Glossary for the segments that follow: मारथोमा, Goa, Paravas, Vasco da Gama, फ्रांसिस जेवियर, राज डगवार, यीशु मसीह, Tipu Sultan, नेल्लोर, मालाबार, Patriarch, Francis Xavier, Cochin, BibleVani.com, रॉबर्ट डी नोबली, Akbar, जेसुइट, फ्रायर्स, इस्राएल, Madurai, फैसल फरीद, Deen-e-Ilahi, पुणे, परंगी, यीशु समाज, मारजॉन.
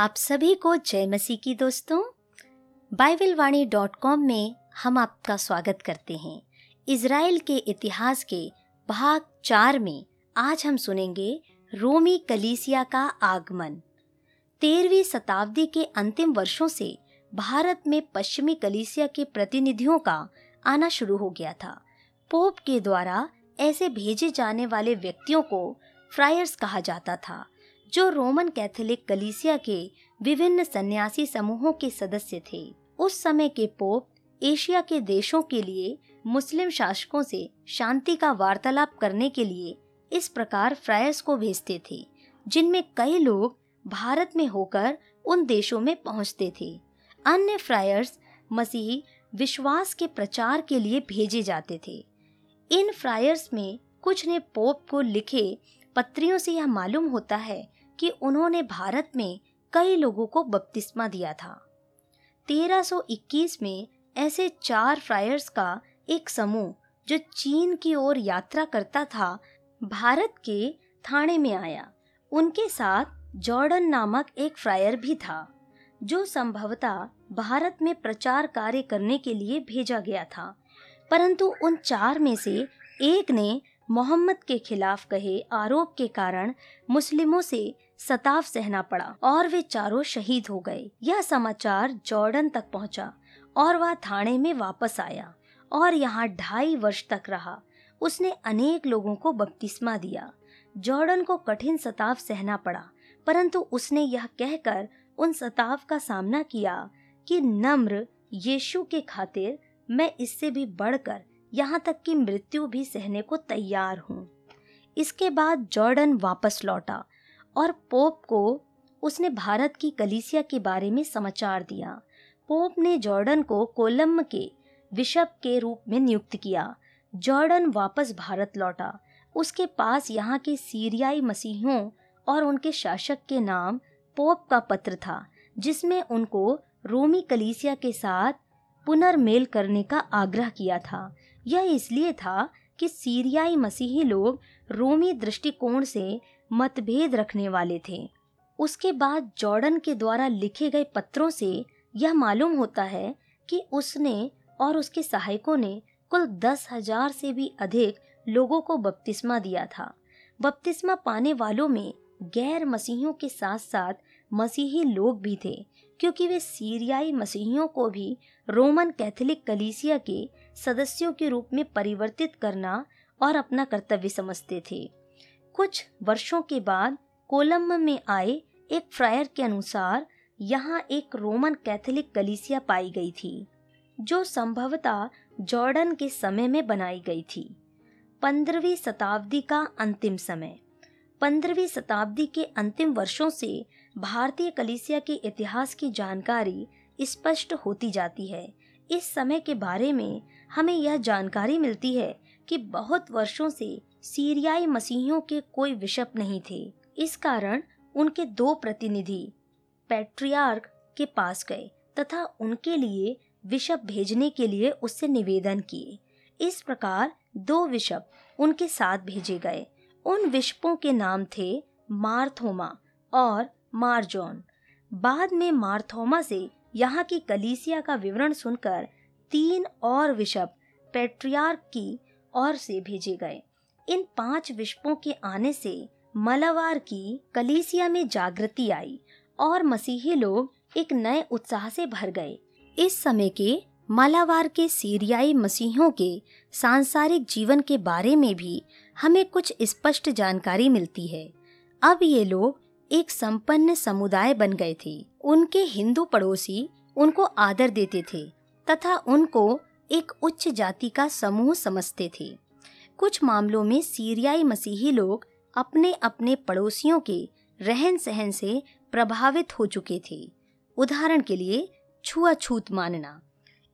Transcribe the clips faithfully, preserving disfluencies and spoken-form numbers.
आप सभी को जय मसीह की दोस्तों। बाइबल वाणी डॉट कॉम में हम आपका स्वागत करते हैं। इस्राएल के इतिहास के भाग चार में आज हम सुनेंगे रोमी कलीसिया का आगमन। तेरहवीं शताब्दी के अंतिम वर्षों से भारत में पश्चिमी कलीसिया के प्रतिनिधियों का आना शुरू हो गया था। पोप के द्वारा ऐसे भेजे जाने वाले व्यक्तियों को फ्रायर्स कहा जाता था, जो रोमन कैथोलिक कलीसिया के विभिन्न सन्यासी समूहों के सदस्य थे। उस समय के पोप एशिया के देशों के लिए मुस्लिम शासकों से शांति का वार्तालाप करने के लिए इस प्रकार फ्रायर्स को भेजते थे, जिनमें कई लोग भारत में होकर उन देशों में पहुंचते थे। अन्य फ्रायर्स मसीही विश्वास के प्रचार के लिए भेजे जाते थे। इन फ्रायर्स में कुछ ने पोप को लिखे पत्रियों से यह मालूम होता है कि उन्होंने भारत में कई लोगों को बपतिस्मा दिया था। तेरह सौ इक्कीस में ऐसे चार फ्रायर्स का एक समूह, जो चीन की ओर यात्रा करता था, भारत के थाने में आया। उनके साथ जॉर्डन नामक एक फ्रायर भी था, जो संभवतः भारत में प्रचार कार्य करने के लिए भेजा गया था। परंतु उन चार में से एक ने मोहम्मद के खिलाफ कहे आरोप के कारण मुस्लिमों से सताव सहना पड़ा और वे चारों शहीद हो गए। यह समाचार जॉर्डन तक पहुंचा और वह थाने में वापस आया और यहाँ ढाई वर्ष तक रहा। उसने अनेक लोगों को बपतिस्मा दिया। जॉर्डन को कठिन सताव सहना पड़ा, परंतु उसने यह कहकर उन सताव का सामना किया कि नम्र यीशु के खातिर मैं इससे भी बढ़कर यहाँ तक कि मृत्यु भी सहने को तैयार हूँ। इसके बाद जॉर्डन वापस लौटा और पोप को उसने भारत की कलीसिया के बारे में समाचार दिया। पोप ने जॉर्डन को कोलम के बिशप के रूप में नियुक्त किया। जॉर्डन वापस भारत लौटा। उसके पास यहाँ के सीरियाई मसीहियों और उनके शासक के नाम पोप का पत्र था, जिसमें उनको रोमी कलीसिया के साथ पुनर्मेल करने का आग्रह किया था। यह इसलिए था कि सीरियाई मसीही लोग रोमी दृष्टिकोण से मतभेद रखने वाले थे। उसके बाद जॉर्डन के द्वारा लिखे गए पत्रों से यह मालूम होता है कि उसने और उसके सहायकों ने कुल दस हजार से भी अधिक लोगों को बपतिस्मा दिया था। बपतिस्मा पाने वालों में गैर मसीहियों के साथ साथ मसीही लोग भी थे, क्योंकि वे सीरियाई मसीहियों को भी रोमन कैथोलिक कलीसिया के सदस्यों के रूप में परिवर्तित करना और अपना कर्तव्य समझते थे। कुछ वर्षों के बाद कोलम में आए एक फ्रायर के अनुसार यहाँ एक रोमन कैथोलिक कलीसिया पाई गई थी, जो संभवतः जॉर्डन के समय में बनाई गई थी। पंद्रहवीं शताब्दी का अंतिम समय। पंद्रहवीं शताब्दी के अंतिम वर्षों से भारतीय कलीसिया के इतिहास की जानकारी स्पष्ट होती जाती है। इस समय के बारे में हमें यह जानकारी मिलती है कि बहुत वर्षों से सीरियाई मसीहियों के कोई बिशप नहीं थे। इस कारण उनके दो प्रतिनिधि पैट्रियार्क के पास गए तथा उनके लिए बिशप भेजने के लिए उससे निवेदन किए। इस प्रकार दो बिशप उनके साथ भेजे गए। उन बिशपों के नाम थे मारथोमा और मारजॉन। बाद में मारथोमा से यहाँ की कलीसिया का विवरण सुनकर तीन और बिशप पैट्रियार्क की ओर से भेजे गए। इन पांच बिशपों के आने से मलाबार की कलीसिया में जागृति आई और मसीही लोग एक नए उत्साह से भर गए। इस समय के मालाबार के सीरियाई मसीहियों के सांसारिक जीवन के बारे में भी हमें कुछ स्पष्ट जानकारी मिलती है। अब ये लोग एक संपन्न समुदाय बन गए थे। उनके हिंदू पड़ोसी उनको आदर देते थे तथा उनको एक उच्च जाति का समूह समझते थे। कुछ मामलों में सीरियाई मसीही लोग अपने अपने पड़ोसियों के रहन सहन से प्रभावित हो चुके थे। उदाहरण के लिए छुआछूत मानना।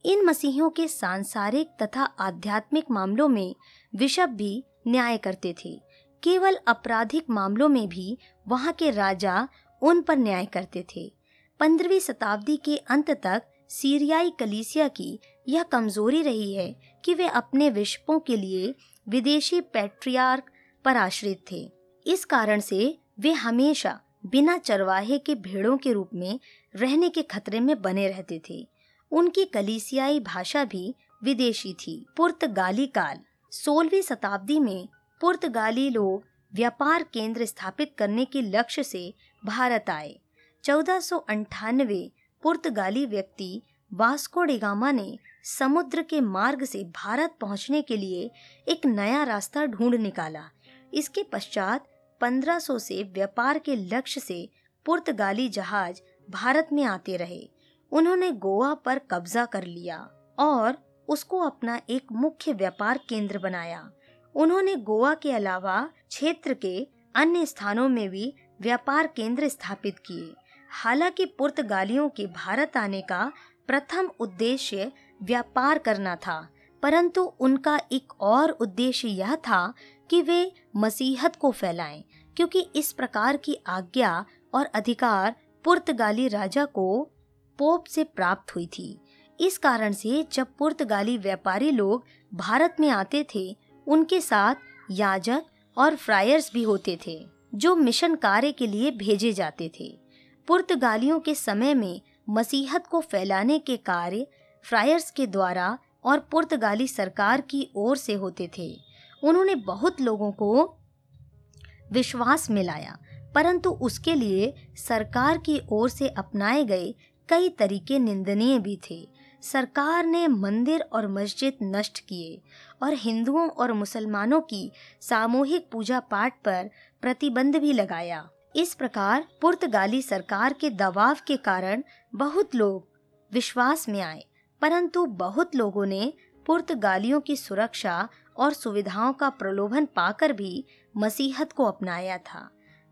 इन मसीहियों के सांसारिक तथा आध्यात्मिक मामलों में बिशप भी न्याय करते थे। केवल आपराधिक मामलों में भी वहां के राजा उन पर न्याय करते थे। पंद्रहवीं शताब्दी के अंत तक सीरियाई कलीसिया की यह कमजोरी रही है कि वे अपने बिशपों के लिए विदेशी पैट्रियार्क पर आश्रित थे। इस कारण से वे हमेशा बिना चरवाहे के भेड़ों के रूप में रहने के खतरे में बने रहते थे। उनकी कलीसियाई भाषा भी विदेशी थी। पुर्तगाली काल। सोलहवीं शताब्दी में पुर्तगाली लोग व्यापार केंद्र स्थापित करने के लक्ष्य से भारत आए। चौदह सौ अंठानवे पुर्तगाली व्यक्ति वास्को डी गामा ने समुद्र के मार्ग से भारत पहुंचने के लिए एक नया रास्ता ढूंढ निकाला। इसके पश्चात पंद्रह सौ से व्यापार के लक्ष्य से पुर्तगाली जहाज भारत में आते रहे। उन्होंने गोवा पर कब्जा कर लिया और उसको अपना एक मुख्य व्यापार केंद्र बनाया। उन्होंने गोवा के अलावा क्षेत्र के अन्य स्थानों में भी व्यापार केंद्र स्थापित किए। हालांकि पुर्तगालियों के भारत आने का प्रथम उद्देश्य व्यापार करना था, परंतु उनका एक और उद्देश्य यह था कि वे मसीहत को फैलाएं, क्योंकि इस प्रकार की आज्ञा और अधिकार पुर्तगाली राजा को पोप से प्राप्त हुई थी। इस कारण से जब पुर्तगाली व्यापारी लोग भारत में आते थे, उनके साथ याजक और फ्रायर्स भी होते थे जो मिशन कार्य के लिए भेजे जाते थे। पुर्तगालियों के समय में मसीहत को फैलाने के कार्य फ्रायर्स के द्वारा और पुर्तगाली सरकार की ओर से होते थे। उन्होंने बहुत लोगों को विश्वास मिलाया, परंतु उसके लिए सरकार की ओर से अपनाए गए कई तरीके निंदनीय भी थे। सरकार ने मंदिर और मस्जिद नष्ट किए और हिंदुओं और मुसलमानों की सामूहिक पूजा पाठ पर प्रतिबंध भी लगाया। इस प्रकार पुर्तगाली सरकार के दबाव के कारण बहुत लोग विश्वास में आए, परंतु बहुत लोगों ने पुर्तगालियों की सुरक्षा और सुविधाओं का प्रलोभन पाकर भी मसीहत को अपनाया था।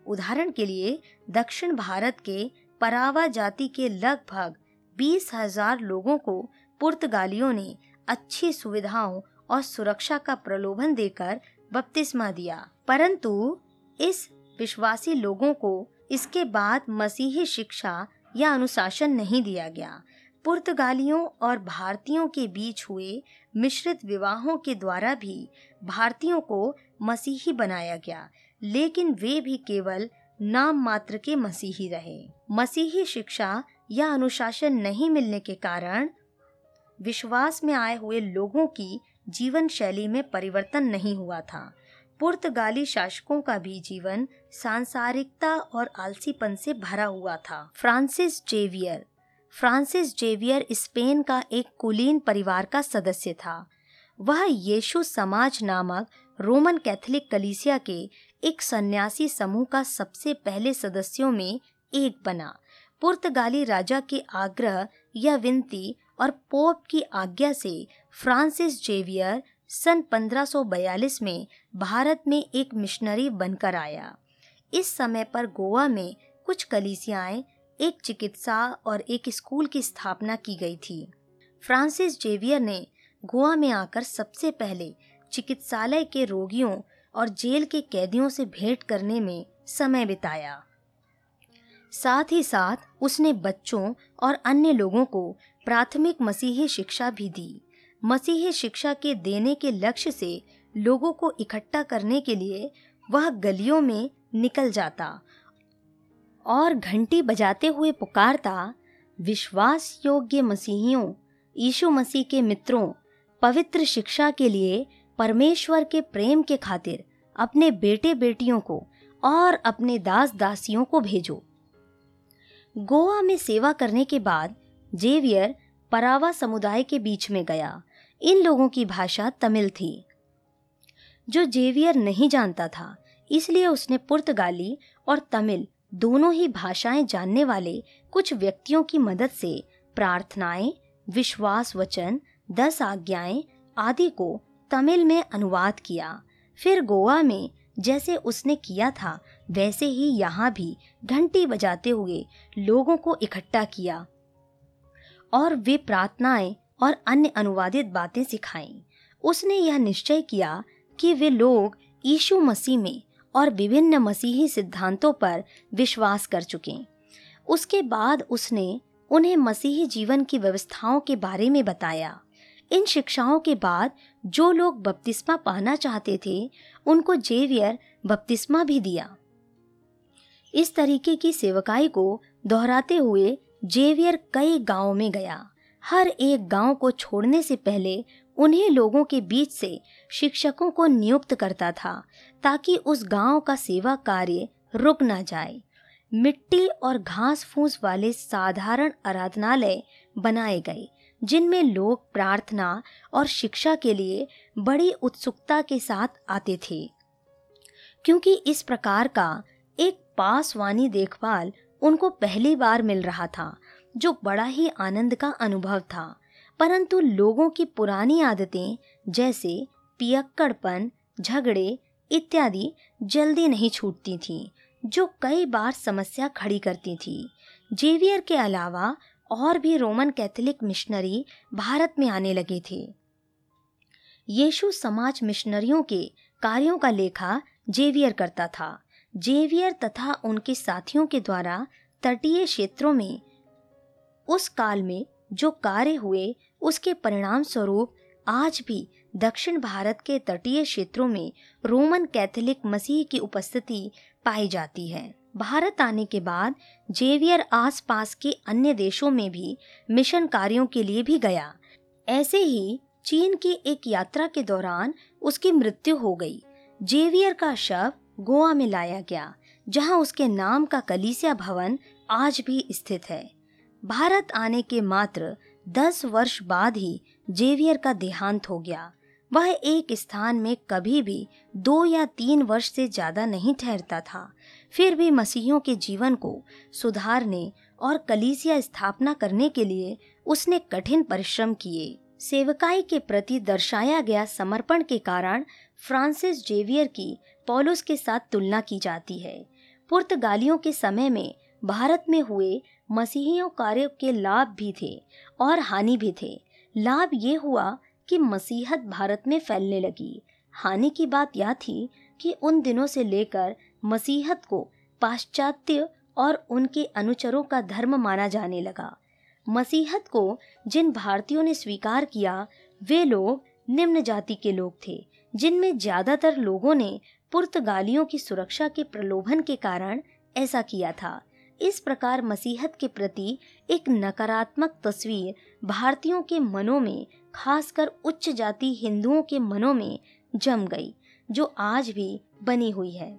उदाहरण के लिए दक्षिण भारत के परावा जाति के लगभग बीस हजार लोगों को पुर्तगालियों ने अच्छी सुविधाओं और सुरक्षा का प्रलोभन देकर बपतिस्मा दिया, परंतु इस विश्वासी लोगों को इसके बाद मसीही शिक्षा या अनुशासन नहीं दिया गया। पुर्तगालियों और भारतीयों के बीच हुए मिश्रित विवाहों के द्वारा भी भारतीयों को मसीही बनाया गया, लेकिन वे भी केवल नाम मात्र के मसीही रहे। मसीही शिक्षा या अनुशासन नहीं मिलने के कारण विश्वास में आए हुए लोगों की जीवन शैली में परिवर्तन नहीं हुआ था। पुर्तगाली शासकों का भी जीवन सांसारिकता और आलसीपन से भरा हुआ था। फ्रांसिस जेवियर। फ्रांसिस जेवियर Spain का एक कुलीन परिवार का सदस्य था। वह यीशु समाज नामक रोमन कैथोलिक कलीसिया के एक सन्यासी समूह का सबसे पहले सदस्यों में एक बना। पुर्तगाली राजा के आग्रह या विनती और पोप की आज्ञा से फ्रांसिस जेवियर सन पंद्रह सौ बयालीस में भारत में एक मिशनरी बनकर आया। इस समय पर गोवा में कुछ कलीसियाएं, एक चिकित्सा और एक स्कूल की स्थापना की गई थी। फ्रांसिस जेवियर ने गोवा में आकर सबसे पहले चिकित्सालय के रोगियों और जेल के कैदियों से भेंट करने में समय बिताया। साथ ही साथ उसने बच्चों और अन्य लोगों को प्राथमिक मसीही शिक्षा भी दी। मसीही शिक्षा के देने के लक्ष्य से लोगों को इकट्ठा करने के लिए वह गलियों में निकल जाता और घंटी बजाते हुए पुकारता, विश्वास योग्य मसीहियों, यीशु मसीह के मित्रों, पवित्र शिक्षा के लिए परमेश्वर के प्रेम के खातिर अपने बेटे बेटियों को और अपने दास दासियों को भेजो। गोवा में सेवा करने के बाद जेवियर परावा समुदाय के बीच में गया। इन लोगों की भाषा तमिल थी जो जेवियर नहीं जानता था, इसलिए उसने पुर्तगाली और तमिल दोनों ही भाषाएं जानने वाले कुछ व्यक्तियों की मदद से प्रार्थनाएं, विश्वास वचन, दस आज्ञाएं आदि को तमिल में अनुवाद किया। फिर गोवा में जैसे उसने किया था वैसे ही यहाँ भी घंटी बजाते हुए लोगों को इकट्ठा किया और वे प्रार्थनाएं और अन्य अनुवादित बातें सिखाईं। उसने यह निश्चय किया कि वे लोग यीशु मसीह में और विभिन्न मसीही सिद्धांतों पर विश्वास कर चुके। उसके बाद उसने उन्हें मसीही जीवन की व्यवस्थाओं के बारे में बताया। इन शिक्षाओं के बाद जो लोग बपतिस्मा पाना चाहते थे उनको जेवियर बपतिस्मा भी दिया। इस तरीके की सेवकाई को दोहराते हुए जेवियर कई गांवों में गया। हर एक गांव को छोड़ने से पहले उन्हीं लोगों के बीच से शिक्षकों को नियुक्त करता था ताकि उस गांव का सेवा कार्य रुक ना जाए। मिट्टी और घास फूस वाले साधारण आराधनालय बनाए गए जिनमें लोग प्रार्थना और शिक्षा के लिए बड़ी उत्सुकता के साथ आते थे, क्योंकि इस प्रकार का एक पासवानी देखभाल उनको पहली बार मिल रहा था, जो बड़ा ही आनंद का अनुभव था। परंतु लोगों की पुरानी आदतें जैसे पियक्कड़पन, झगड़े इत्यादि जल्दी नहीं छूटती थीं, जो कई बार समस्या खड़ी करती थी। जेवियर के अलावा और भी रोमन कैथोलिक मिशनरी भारत में आने लगे थे। यीशु समाज मिशनरियों के कार्यों का लेखा जेवियर करता था। जेवियर तथा उनके साथियों के द्वारा तटीय क्षेत्रों में उस काल में जो कार्य हुए, उसके परिणाम स्वरूप आज भी दक्षिण भारत के तटीय क्षेत्रों में रोमन कैथोलिक मसीह की उपस्थिति पाई जाती है। भारत आने के बाद जेवियर आसपास के अन्य देशों में भी मिशन कार्यों के लिए भी गया। ऐसे ही चीन की एक यात्रा के दौरान उसकी मृत्यु हो गई। जेवियर का शव गोवा में लाया गया, जहां उसके नाम का कलीसिया भवन आज भी स्थित है। भारत आने के मात्र दस वर्ष बाद ही जेवियर का देहांत हो गया। वह एक स्थान में कभी भी दो या तीन वर्ष से ज्यादा नहीं ठहरता था। फिर भी मसीहियों के जीवन को सुधारने और कलीसिया स्थापना करने के लिए उसने कठिन परिश्रम किए। सेवकाई के प्रति दर्शाया गया समर्पण के कारण फ्रांसिस जेवियर की पौलुस के साथ तुलना की जाती है। पुर्तगालियों के समय में भारत में हुए मसीहियों कार्यों के लाभ भी थे और हानि भी थे। लाभ ये हुआ कि मसीहत भारत में फैलने लगी। हानि की बात यह थी कि उन दिनों से लेकर मसीहत को पाश्चात्य और उनके अनुचरों का धर्म माना जाने लगा। मसीहत को जिन भारतीयों ने स्वीकार किया, वे लोग निम्न जाति के लोग थे, जिनमें ज्यादातर लोगों ने पुर्तगालियों की सुरक्षा के प्रलोभन के कारण ऐसा किया था। इस प्रकार मसीहत के प्रति एक नकारात्मक तस्वीर भारतीयों के मनों में, खासकर उच्च जाति हिंदुओं के मनों में जम गई, जो आज भी बनी हुई है।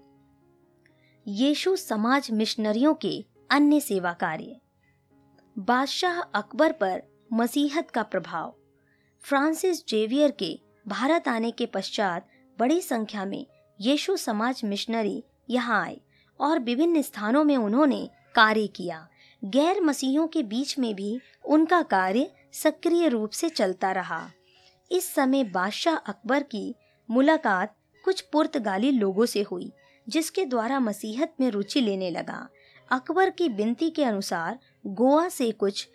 यीशु समाज मिशनरियों के अन्य सेवा कार्य। बादशाह अकबर पर मसीहत का प्रभाव। फ्रांसिस जेवियर के भारत आने के पश्चात बड़ी संख्या में यीशु समाज मिशनरी यहाँ आए और विभिन्न स्थानों में उन्होंने कार्य किया। गैर मसीहियों के बीच में भी उनका कार्य सक्रिय रूप से चलता रहा। इस समय बादशाह अकबर की मुलाकात कुछ पुर्तगाली लोगों से हुई, जिसके द्वारा मसीहत में रुचि लेने लगा। अकबर की विनती के अनुसार गोवा से कुछ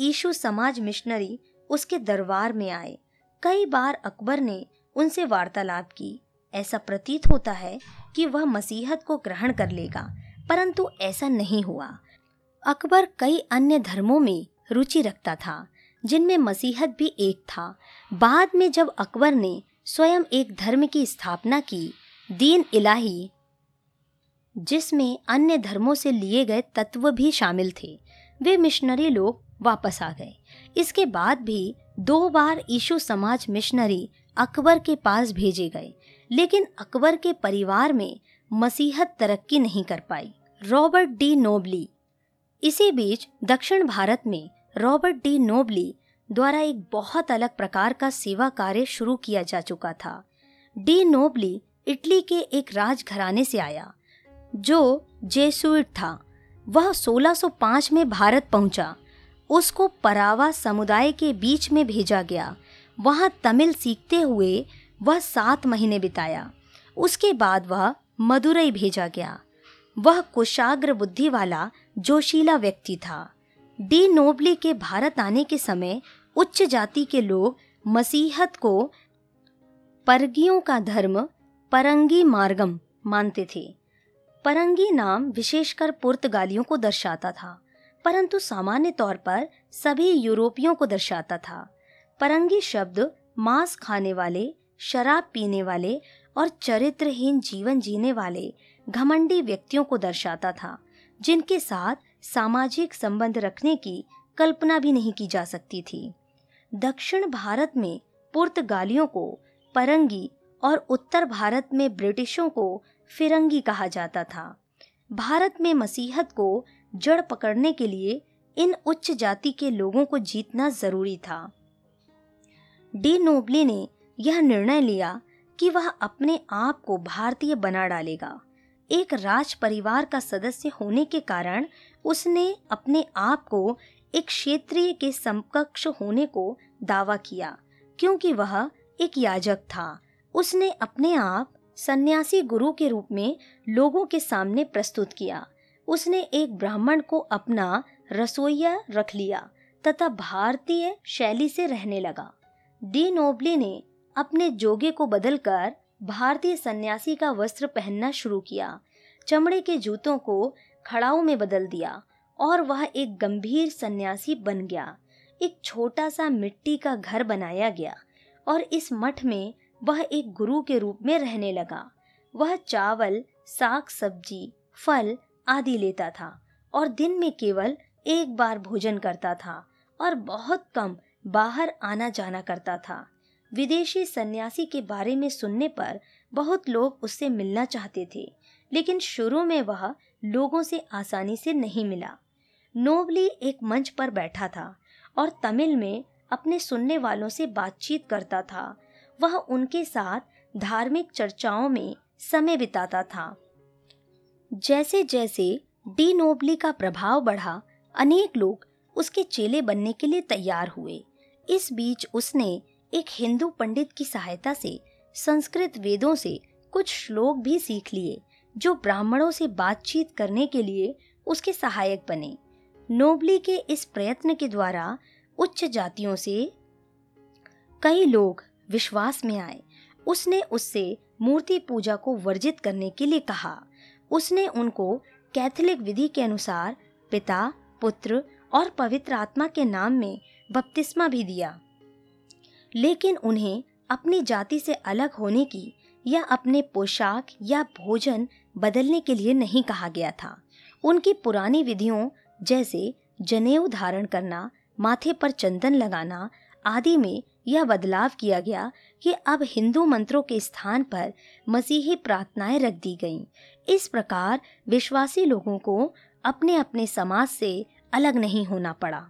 यीशु समाज मिशनरी उसके दरबार में आए। कई बार अकबर ने उनसे वार्तालाप की। ऐसा प्रतीत होता है कि वह मसीहत को ग्रहण कर लेगा, परंतु ऐसा नहीं हुआ। अकबर कई अन्य धर्मों में रुचि रखता था, जिनमें मसीहत भी एक था। बाद में जब अकबर ने स्वयं एक धर्म की स्थापना की, दीन इलाही, जिसमें अन्य धर्मों से लिए गए तत्व भी शामिल थे, वे मिशनरी लोग वापस आ गए। इसके बाद भी दो बार यीशु समाज मिशनरी अकबर के पास भेजे गए, लेकिन अकबर के परिवार में मसीहत तरक्की नहीं कर पाई। रॉबर्ट डी नोबली। इसी बीच दक्षिण भारत में रॉबर्ट डी नोबली द्वारा एक बहुत अलग प्रकार का सेवा कार्य शुरू किया जा चुका था। डी नोबली इटली के एक राजघराने से आया, जो जेसुइट था। वह सोलह सौ पाँच में भारत पहुंचा। उसको परावा समुदाय के बीच में भेजा गया। वहां तमिल सीखते हुए वह सात महीने बिताया। उसके बाद वह मदुरई भेजा गया। वह कुशाग्र बुद्धि वाला जोशीला व्यक्ति था। डी नोबली के भारत आने के समय उच्च जाति के लोग मसीहत को परगियों का धर्म, परंगी मार्गम, मानते थे। परंगी नाम विशेषकर पुर्तगालियों को दर्शाता था, परंतु सामान्य तौर पर सभी यूरोपियों को दर्शाता था। परंगी शब्द मांस खाने वाले, शराब पीने वाले और चरित्रहीन जीवन जीने वाले घमंडी व्यक्तियों को दर्शाता था जिनके साथ सामाजिक संबंध रखने की कल्पना भी नहीं की जा सकती थी। दक्षिण भारत में पुर्तगालियों को परंगी और उत्तर भारत में ब्रिटिशों को फिरंगी कहा जाता था। भारत में मसीहत को जड़ पकड़ने के लिए इन उच्च जाति के लोगों को जीतना जरूरी था। डी नोबली ने यह निर्णय लिया कि वह अपने आप को भारतीय बना डालेगा। एक राज परिवार का सदस्य होने के कारण उसने अपने आप को एक क्षेत्रीय के समकक्ष होने को दावा किया। क्योंकि वह एक याजक था, उसने अपने आप सन्यासी गुरु के रूप में लोगों के सामने प्रस्तुत किया। उसने एक ब्राह्मण को अपना रसोइया रख लिया तथा भारतीय शैली से रहने लगा। डी नोबली ने अपने जोगे को बदलकर भारतीय सन्यासी का वस्त्र पहनना शुरू किया, चमड़े के जूतों को खड़ाऊ में बदल दिया और वह एक गंभीर सन्यासी बन गया। एक छोटा सा मिट्टी का घर बनाया गया और इस मठ में वह एक गुरु के रूप में रहने लगा। वह चावल, साग सब्जी, फल आदि लेता था और दिन में केवल एक बार भोजन करता था और बहुत कम बाहर आना जाना करता था। विदेशी सन्यासी के बारे में सुनने पर बहुत लोग उससे मिलना चाहते थे, लेकिन शुरू में वह लोगों से आसानी से नहीं मिला। नोबली एक मंच पर बैठा था और तमिल में अपने सुनने वालों से बातचीत करता था। वह उनके साथ धार्मिक चर्चाओं में समय बिताता था। जैसे जैसे डी नोबली का प्रभाव बढ़ा, अनेक लोग उसके चेले बनने के लिए तैयार हुए। इस बीच उसने एक हिंदू पंडित की सहायता से संस्कृत वेदों से कुछ श्लोक भी सीख लिए, जो ब्राह्मणों से बातचीत करने के लिए उसके सहायक बने। नोबली के इस प्रयत्न के द्वारा उच्च जातियों से कई लोग विश्वास में आए। उसने उससे मूर्ति पूजा को वर्जित करने के लिए कहा। उसने उनको कैथोलिक विधि के अनुसार पिता, पुत्र और पवित्र आत्मा के नाम में बपतिस्मा भी दिया, लेकिन उन्हें अपनी जाति से अलग होने की या अपने पोशाक या भोजन बदलने के लिए नहीं कहा गया था। उनकी पुरानी विधियों जैसे जनेऊ धारण करना, माथे पर चंदन लगाना आदि में यह बदलाव किया गया कि अब हिंदू मंत्रों के स्थान पर मसीही प्रार्थनाएं रख दी गईं। इस प्रकार विश्वासी लोगों को अपने अपने समाज से अलग नहीं होना पड़ा।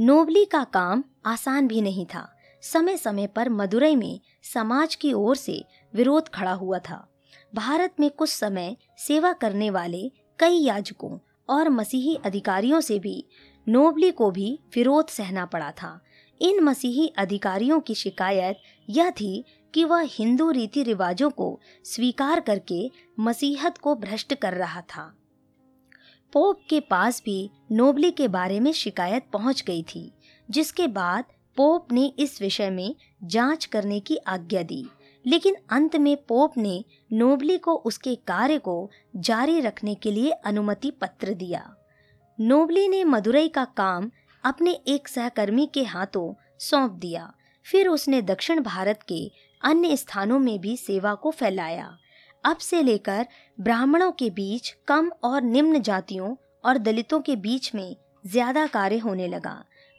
नोबली का काम आसान भी नहीं था। समय समय पर मदुरई में समाज की ओर से विरोध खड़ा हुआ था। भारत में कुछ समय सेवा करने वाले कई याजकों और मसीही अधिकारियों से भी नोबली को भी विरोध सहना पड़ा था। इन मसीही अधिकारियों की शिकायत यह थी कि वह हिंदू रीति रिवाजों को स्वीकार करके मसीहत को भ्रष्ट कर रहा था। पोप के पास भी नोबली के बारे में शिकायत पहुंच गई थी, जिसके बाद पोप ने इस विषय में जांच करने की आज्ञा दी, लेकिन अंत में पोप ने नोबली को उसके कार्य को जारी रखने के लिए अनुमति पत्र दिया। नोबली ने मदुरई का काम अपने एक सहकर्मी के हाथों सौंप दिया। फिर उसने दक्षिण भारत के अन्य स्थानों में भी सेवा को फैलाया। अब से लेकर ब्राह्मणों के बीच कम और निम्न जातियों और दलितों के बीच में ज्यादा कार्य होने लगा।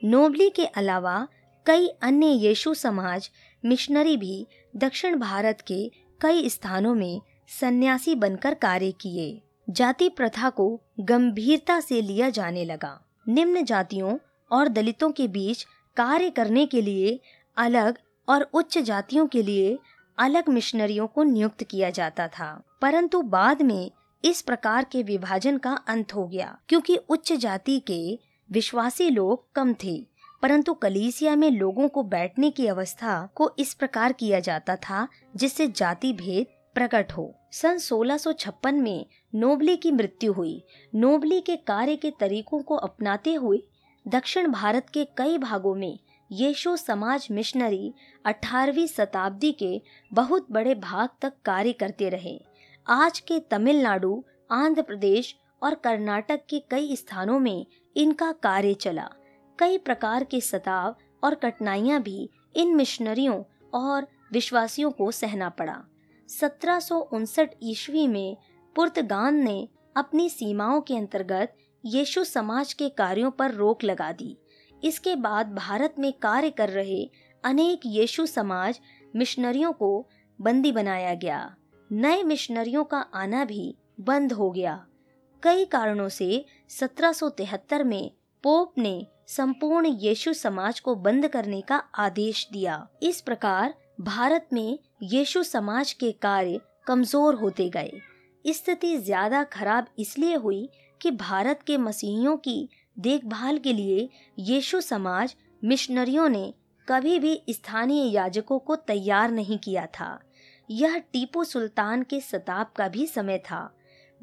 नोबली के अलावा कई अन्य यीशु समाज मिशनरी भी दक्षिण भारत के कई स्थानों में सन्यासी बनकर कार्य किए। जाति प्रथा को गंभीरता से लिया जाने लगा। निम्न जातियों और दलितों के बीच कार्य करने के लिए अलग और उच्च जातियों के लिए अलग मिशनरियों को नियुक्त किया जाता था, परंतु बाद में इस प्रकार के विभाजन का अंत हो गया, क्योंकि उच्च जाति के विश्वासी लोग कम थे, परंतु कलीसिया में लोगों को बैठने की अवस्था को इस प्रकार किया जाता था जिससे जाति भेद प्रकट हो। सन सोलह सौ छप्पन में नोबली की मृत्यु हुई। नोबली के कार्य के तरीकों को अपनाते हुए दक्षिण भारत के कई भागों में यीशु समाज मिशनरी अठारहवीं शताब्दी के बहुत बड़े भाग तक कार्य करते रहे। आज के तमिलनाडु, आंध्र प्रदेश और कर्नाटक के कई स्थानों में इनका कार्य चला। कई प्रकार के सताव और कठिनाइयां भी इन मिशनरियों और विश्वासियों को सहना पड़ा। सत्रह सौ उनसठ ईस्वी में पुर्तगान ने अपनी सीमाओं के अंतर्गत यीशु समाज के कार्यों पर रोक लगा दी। इसके बाद भारत में कार्य कर रहे अनेक यीशु समाज मिशनरियों को बंदी बनाया गया। नए मिशनरियों का आना भी बंद हो गया। कई कारणों से सत्रह सौ तिहत्तर में पोप ने संपूर्ण यीशु समाज को बंद करने का आदेश दिया। इस प्रकार भारत में यीशु समाज के कार्य कमजोर होते गए। स्थिति ज्यादा खराब इसलिए हुई कि भारत के मसीहियों की देखभाल के लिए यीशु समाज मिशनरियों ने कभी भी स्थानीय याजकों को तैयार नहीं किया था। यह टीपू सुल्तान के शताब का भी समय था।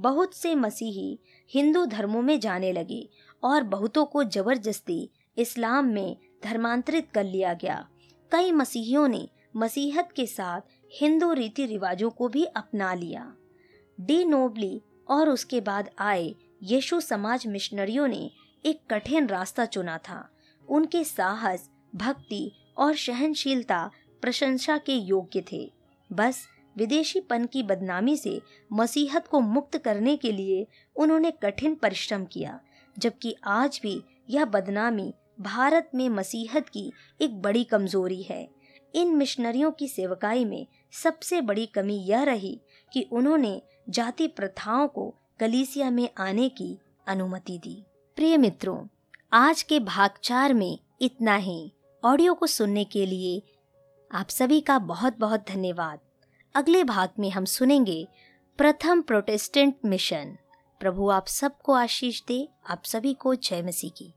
बहुत से मसीही हिंदू धर्मों में जाने लगे और बहुतों को जबरदस्ती इस्लाम में धर्मांतरित कर लिया गया। कई मसीहियों ने मसीहत के साथ हिंदू रीति रिवाजों को भी अपना लिया। डी नोबली और उसके बाद आए यीशु समाज मिशनरियों ने एक कठिन रास्ता चुना था। उनके साहस, भक्ति और सहनशीलता प्रशंसा के योग्य थे। बस विदेशीपन की बदनामी से मसीहत को मुक्त करने के लिए उन्होंने कठिन परिश्रम किया, जबकि आज भी यह बदनामी भारत में मसीहत की एक बड़ी कमजोरी है। इन मिशनरियों की सेवकाई में सबसे बड़ी कमी यह रही कि उन्होंने जाति प्रथाओं को कलीसिया में आने की अनुमति दी। प्रिय मित्रों, आज के भाग चार में इतना ही। ऑडियो को सुनने के लिए आप सभी का बहुत बहुत धन्यवाद। अगले भाग में हम सुनेंगे प्रथम प्रोटेस्टेंट मिशन। प्रभु आप सबको आशीष दे। आप सभी को जय मसीह की।